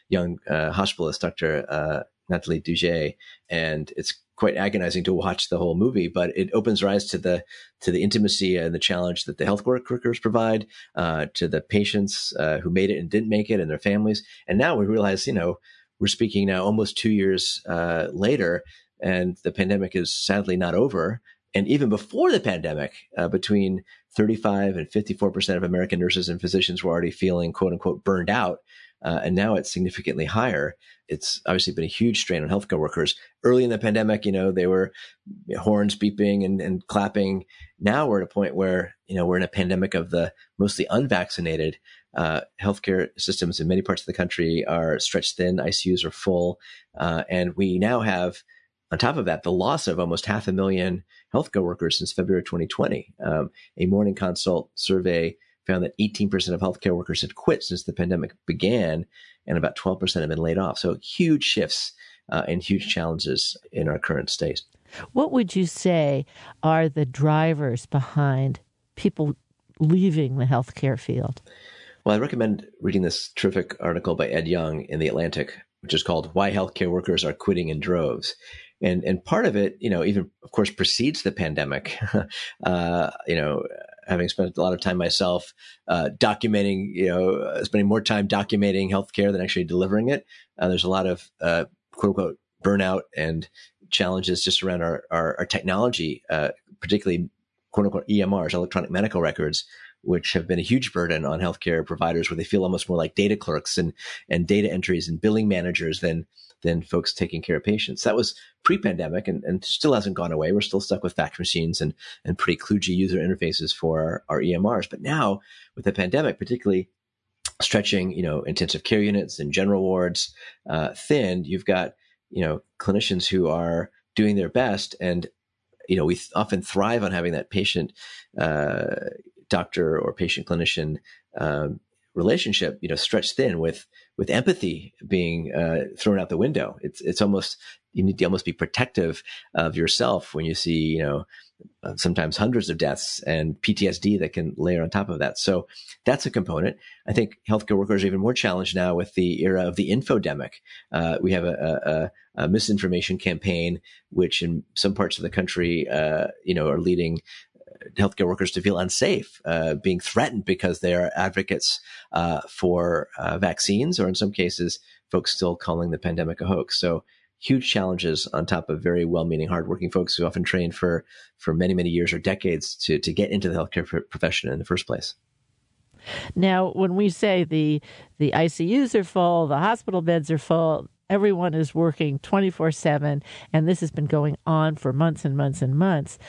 young hospitalist, Dr. Natalie Duje, and it's quite agonizing to watch the whole movie, but it opens your eyes to the intimacy and the challenge that the health workers provide, to the patients who made it and didn't make it, and their families. And now we realize, we're speaking now almost 2 years later, and the pandemic is sadly not over. And even before the pandemic, between 35 and 54% of American nurses and physicians were already feeling, quote unquote, burned out. And now it's significantly higher. It's obviously been a huge strain on healthcare workers. Early in the pandemic, they were horns beeping and clapping. Now we're at a point where, we're in a pandemic of the mostly unvaccinated, Healthcare systems in many parts of the country are stretched thin. ICUs are full. And we now have, on top of that, the loss of almost 500,000 healthcare workers since February 2020. A morning consult survey found that 18% of healthcare workers had quit since the pandemic began, and about 12% have been laid off. So huge shifts and huge challenges in our current state. What would you say are the drivers behind people leaving the healthcare field? Well, I recommend reading this terrific article by Ed Young in The Atlantic, which is called Why Healthcare Workers Are Quitting in Droves. And part of it, you know, even, of course, precedes the pandemic. Having spent a lot of time myself documenting, spending more time documenting healthcare than actually delivering it. There's a lot of, quote unquote, burnout and challenges just around our technology, particularly, quote unquote, EMRs, electronic medical records, which have been a huge burden on healthcare providers, where they feel almost more like data clerks and data entries and billing managers than folks taking care of patients. That was pre-pandemic and still hasn't gone away. We're still stuck with fax machines and pretty kludgy user interfaces for our EMRs. But now with the pandemic, particularly stretching, intensive care units and general wards thin, you've got, clinicians who are doing their best. And, we often thrive on having that patient doctor or patient clinician relationship, stretched thin with empathy being thrown out the window. It's almost, you need to almost be protective of yourself when you see, sometimes hundreds of deaths and PTSD that can layer on top of that. So that's a component. I think healthcare workers are even more challenged now with the era of the infodemic. We have a misinformation campaign, which in some parts of the country, are leading healthcare workers to feel unsafe, being threatened because they are advocates for vaccines, or in some cases, folks still calling the pandemic a hoax. So huge challenges on top of very well-meaning, hardworking folks who often train for many, many years or decades to get into the healthcare profession in the first place. Now, when we say the ICUs are full, the hospital beds are full, everyone is working 24/7, and this has been going on for months and months and months.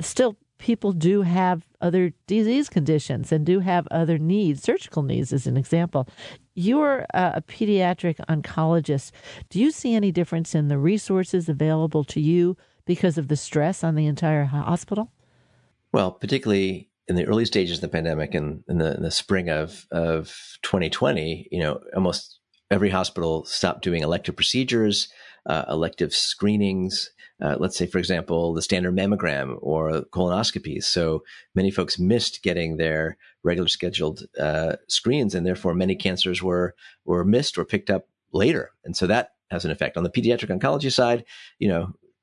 Still, people do have other disease conditions and do have other needs. Surgical needs is an example. You're a pediatric oncologist. Do you see any difference in the resources available to you because of the stress on the entire hospital? Well, particularly in the early stages of the pandemic and in the spring of 2020, almost every hospital stopped doing elective procedures, elective screenings. Let's say, for example, the standard mammogram or colonoscopies. So many folks missed getting their regular scheduled screens, and therefore many cancers were missed or picked up later. And so that has an effect. On the pediatric oncology side,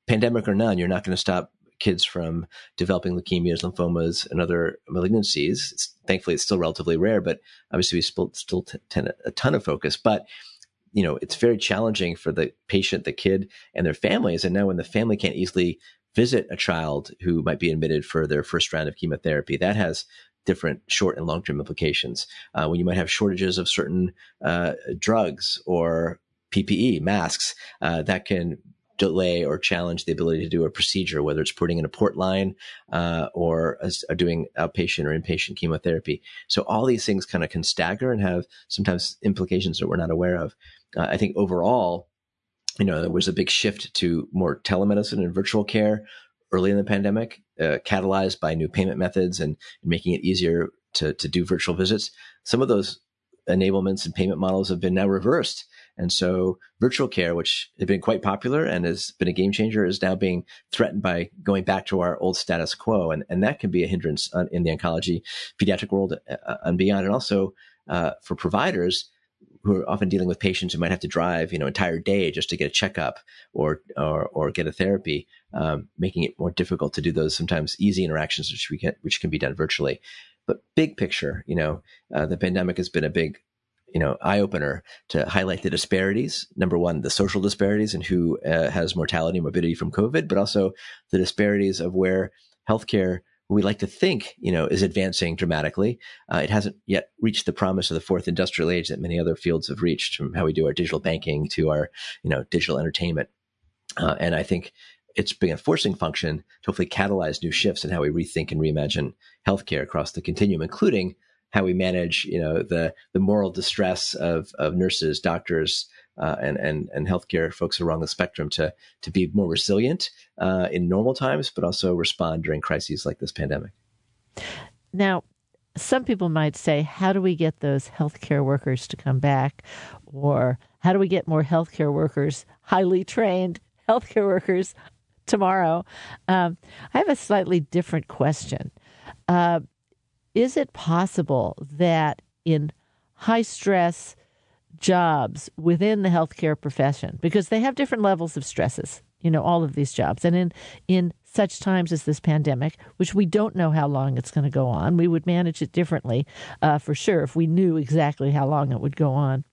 pandemic or none, you're not going to stop kids from developing leukemias, lymphomas, and other malignancies. Thankfully, it's still relatively rare, but obviously we still tend a ton of focus. But it's very challenging for the patient, the kid, and their families. And now when the family can't easily visit a child who might be admitted for their first round of chemotherapy, that has different short and long-term implications. When you might have shortages of certain drugs or PPE, masks, that can delay or challenge the ability to do a procedure, whether it's putting in a port line or doing outpatient or inpatient chemotherapy. So all these things kind of can stagger and have sometimes implications that we're not aware of. I think overall, there was a big shift to more telemedicine and virtual care early in the pandemic, catalyzed by new payment methods and making it easier to do virtual visits. Some of those enablements and payment models have been now reversed. And so virtual care, which had been quite popular and has been a game changer, is now being threatened by going back to our old status quo. And that can be a hindrance in the oncology pediatric world and beyond. And also for providers who are often dealing with patients who might have to drive, entire day just to get a checkup or get a therapy, making it more difficult to do those sometimes easy interactions, which can be done virtually. But big picture, the pandemic has been a big eye-opener to highlight the disparities. Number one, the social disparities in who has mortality and morbidity from COVID, but also the disparities of where healthcare, we like to think, is advancing dramatically. It hasn't yet reached the promise of the fourth industrial age that many other fields have reached, from how we do our digital banking to our, digital entertainment. And I think it's been a forcing function to hopefully catalyze new shifts in how we rethink and reimagine healthcare across the continuum, including how we manage, you know, the moral distress of nurses, doctors, and healthcare folks around the spectrum to be more resilient in normal times, but also respond during crises like this pandemic. Now, some people might say, how do we get those healthcare workers to come back? Or how do we get more healthcare workers, highly trained healthcare workers, tomorrow? I have a slightly different question. Is it possible that in high-stress jobs within the healthcare profession, because they have different levels of stresses, you know, all of these jobs, and in such times as this pandemic, which we don't know how long it's going to go on, we would manage it differently for sure if we knew exactly how long it would go on.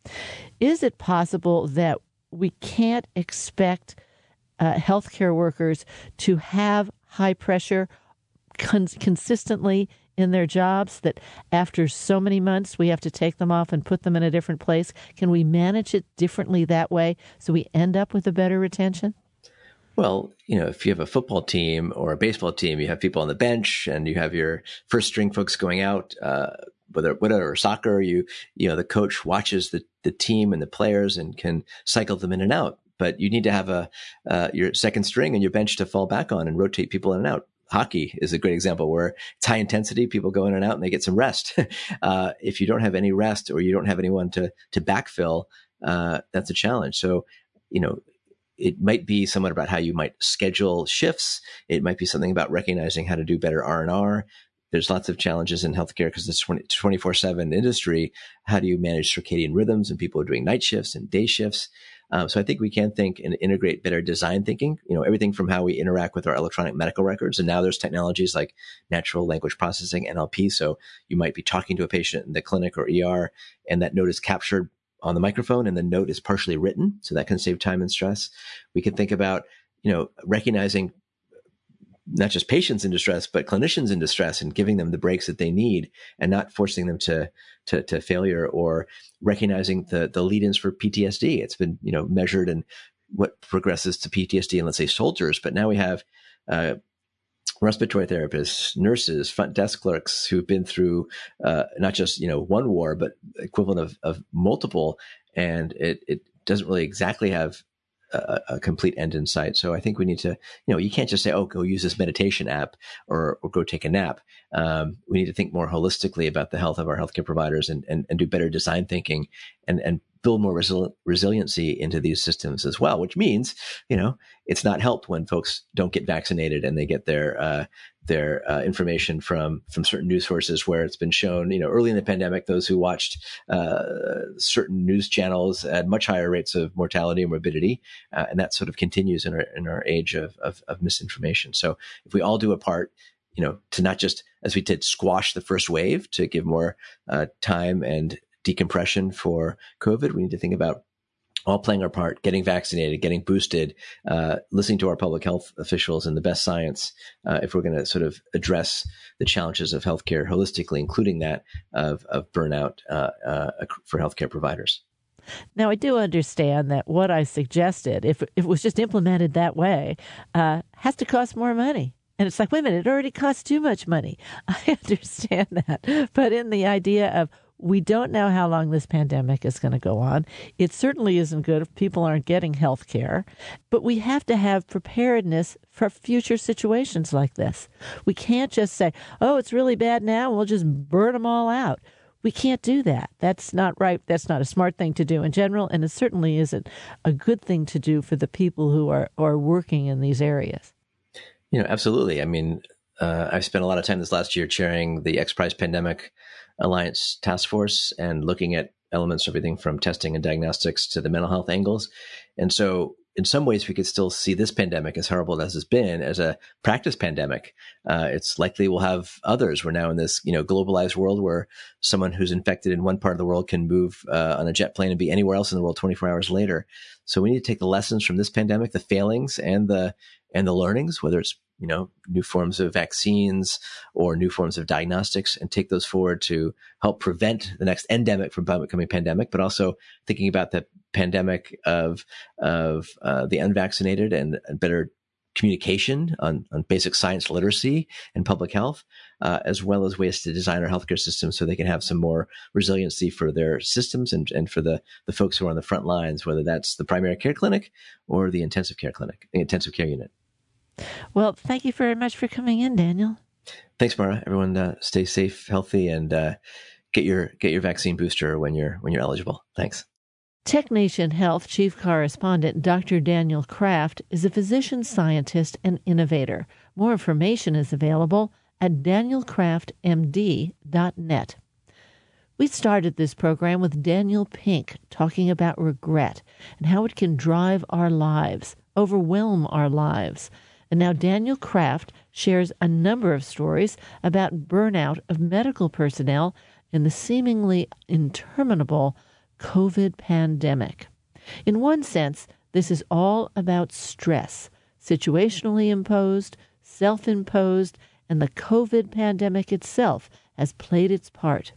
Is it possible that we can't expect healthcare workers to have high pressure consistently in their jobs, that after so many months we have to take them off and put them in a different place? Can we manage it differently that way so we end up with a better retention? Well, you know, if you have a football team or a baseball team, you have people on the bench and you have your first string folks going out, whatever soccer, you know, the coach watches the team and the players and can cycle them in and out. But you need to have your second string and your bench to fall back on and rotate people in and out. Hockey is a great example where it's high intensity, people go in and out and they get some rest. If you don't have any rest or you don't have anyone to backfill, that's a challenge. So, you know, it might be somewhat about how you might schedule shifts. It might be something about recognizing how to do better R&R. There's lots of challenges in healthcare because it's 24/7 industry. How do you manage circadian rhythms and people are doing night shifts and day shifts? So I think we can think and integrate better design thinking, you know, everything from how we interact with our electronic medical records. And now there's technologies like natural language processing, NLP. So you might be talking to a patient in the clinic or ER, and that note is captured on the microphone and the note is partially written. So that can save time and stress. We can think about, you know, recognizing not just patients in distress, but clinicians in distress and giving them the breaks that they need and not forcing them to failure, or recognizing the lead-ins for PTSD. It's been, you know, measured in what progresses to PTSD in, let's say, soldiers. But now we have respiratory therapists, nurses, front desk clerks who've been through not just, you know, one war, but equivalent of multiple. And it doesn't really exactly have a complete end in sight. So I think we need to, you know, you can't just say, oh, go use this meditation app or go take a nap. We need to think more holistically about the health of our healthcare providers and do better design thinking and build more resiliency into these systems as well, which means, you know, it's not helped when folks don't get vaccinated and they get their information from certain news sources where it's been shown, you know, early in the pandemic, those who watched certain news channels had much higher rates of mortality and morbidity. And that sort of continues in our age of misinformation. So if we all do a part, you know, to not just, as we did, squash the first wave to give more time and decompression for COVID, we need to think about all playing our part, getting vaccinated, getting boosted, listening to our public health officials and the best science, if we're going to sort of address the challenges of healthcare holistically, including that of burnout for healthcare providers. Now, I do understand that what I suggested, if it was just implemented that way, has to cost more money. And it's like, wait a minute, it already costs too much money. I understand that. But in the idea of, we don't know how long this pandemic is going to go on. It certainly isn't good if people aren't getting health care, but we have to have preparedness for future situations like this. We can't just say, oh, it's really bad now, we'll just burn them all out. We can't do that. That's not right. That's not a smart thing to do in general, and it certainly isn't a good thing to do for the people who are working in these areas. You know, absolutely. I mean, I spent a lot of time this last year chairing the XPRIZE Pandemic Alliance Task Force and looking at elements, everything from testing and diagnostics to the mental health angles. And so in some ways, we could still see this pandemic, as horrible as it's been, as a practice pandemic. It's likely we'll have others. We're now in this, you know, globalized world where someone who's infected in one part of the world can move on a jet plane and be anywhere else in the world 24 hours later. So we need to take the lessons from this pandemic, the failings and the learnings, whether it's, you know, new forms of vaccines or new forms of diagnostics, and take those forward to help prevent the next endemic from becoming pandemic, but also thinking about the pandemic of the unvaccinated and better communication, on basic science literacy and public health, as well as ways to design our healthcare system so they can have some more resiliency for their systems and for the folks who are on the front lines, whether that's the primary care clinic or the intensive care clinic, the intensive care unit. Well, thank you very much for coming in, Daniel. Thanks, Mara. Everyone, stay safe, healthy, and get your vaccine booster when you're eligible. Thanks. TechNation Health Chief Correspondent Dr. Daniel Kraft is a physician scientist and innovator. More information is available at danielkraftmd.net. We started this program with Daniel Pink talking about regret and how it can drive our lives, overwhelm our lives. And now Daniel Kraft shares a number of stories about burnout of medical personnel in the seemingly interminable COVID pandemic. In one sense, this is all about stress, situationally imposed, self-imposed, and the COVID pandemic itself has played its part.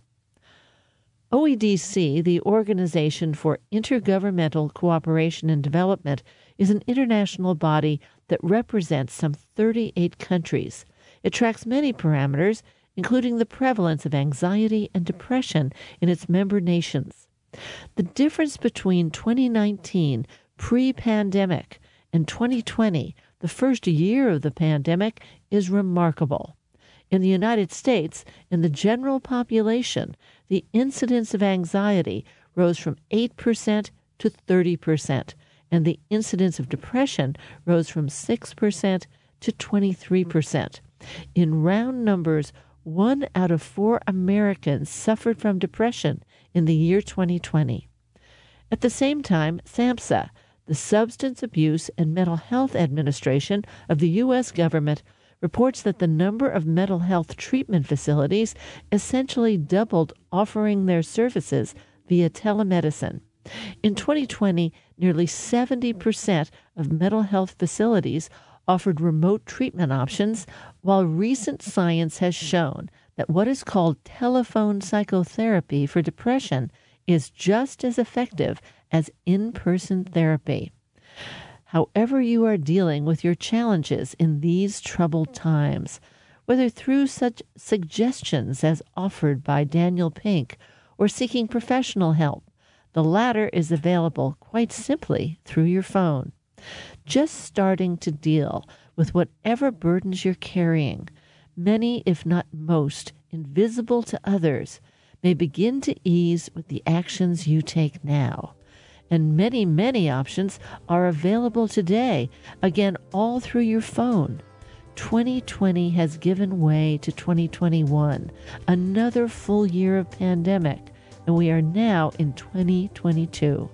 OEDC, the Organization for Intergovernmental Cooperation and Development, is an international body that represents some 38 countries. It tracks many parameters, including the prevalence of anxiety and depression in its member nations. The difference between 2019, pre-pandemic, and 2020, the first year of the pandemic, is remarkable. In the United States, in the general population, the incidence of anxiety rose from 8% to 30%, and the incidence of depression rose from 6% to 23%. In round numbers, 1 out of 4 Americans suffered from depression in the year 2020. At the same time, SAMHSA, the Substance Abuse and Mental Health Administration of the U.S. government, reports that the number of mental health treatment facilities essentially doubled offering their services via telemedicine. In 2020, nearly 70% of mental health facilities offered remote treatment options, while recent science has shown that what is called telephone psychotherapy for depression is just as effective as in-person therapy. However you are dealing with your challenges in these troubled times, whether through such suggestions as offered by Daniel Pink or seeking professional help, the latter is available quite simply through your phone. Just starting to deal with whatever burdens you're carrying, many, if not most, invisible to others, may begin to ease with the actions you take now. And many, many options are available today, again, all through your phone. 2020 has given way to 2021, another full year of pandemic, and we are now in 2022.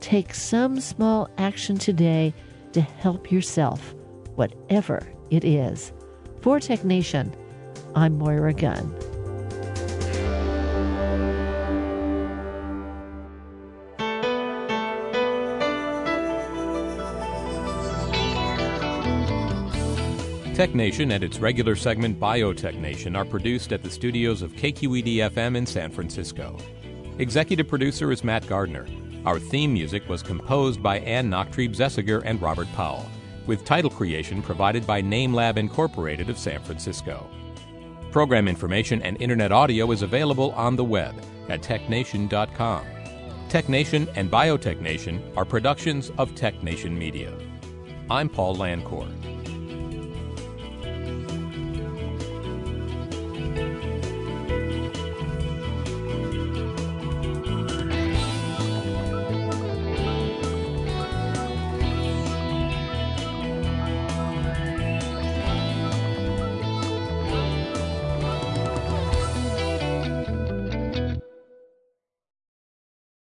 Take some small action today to help yourself, whatever it is. For TechNation, I'm Moira Gunn. TechNation and its regular segment BiotechNation are produced at the studios of KQED-FM in San Francisco. Executive producer is Matt Gardner. Our theme music was composed by Ann Nachtrieb-Zessiger and Robert Powell, with title creation provided by NameLab Incorporated of San Francisco. Program information and internet audio is available on the web at technation.com. TechNation and BiotechNation are productions of TechNation Media. I'm Paul Lancourt.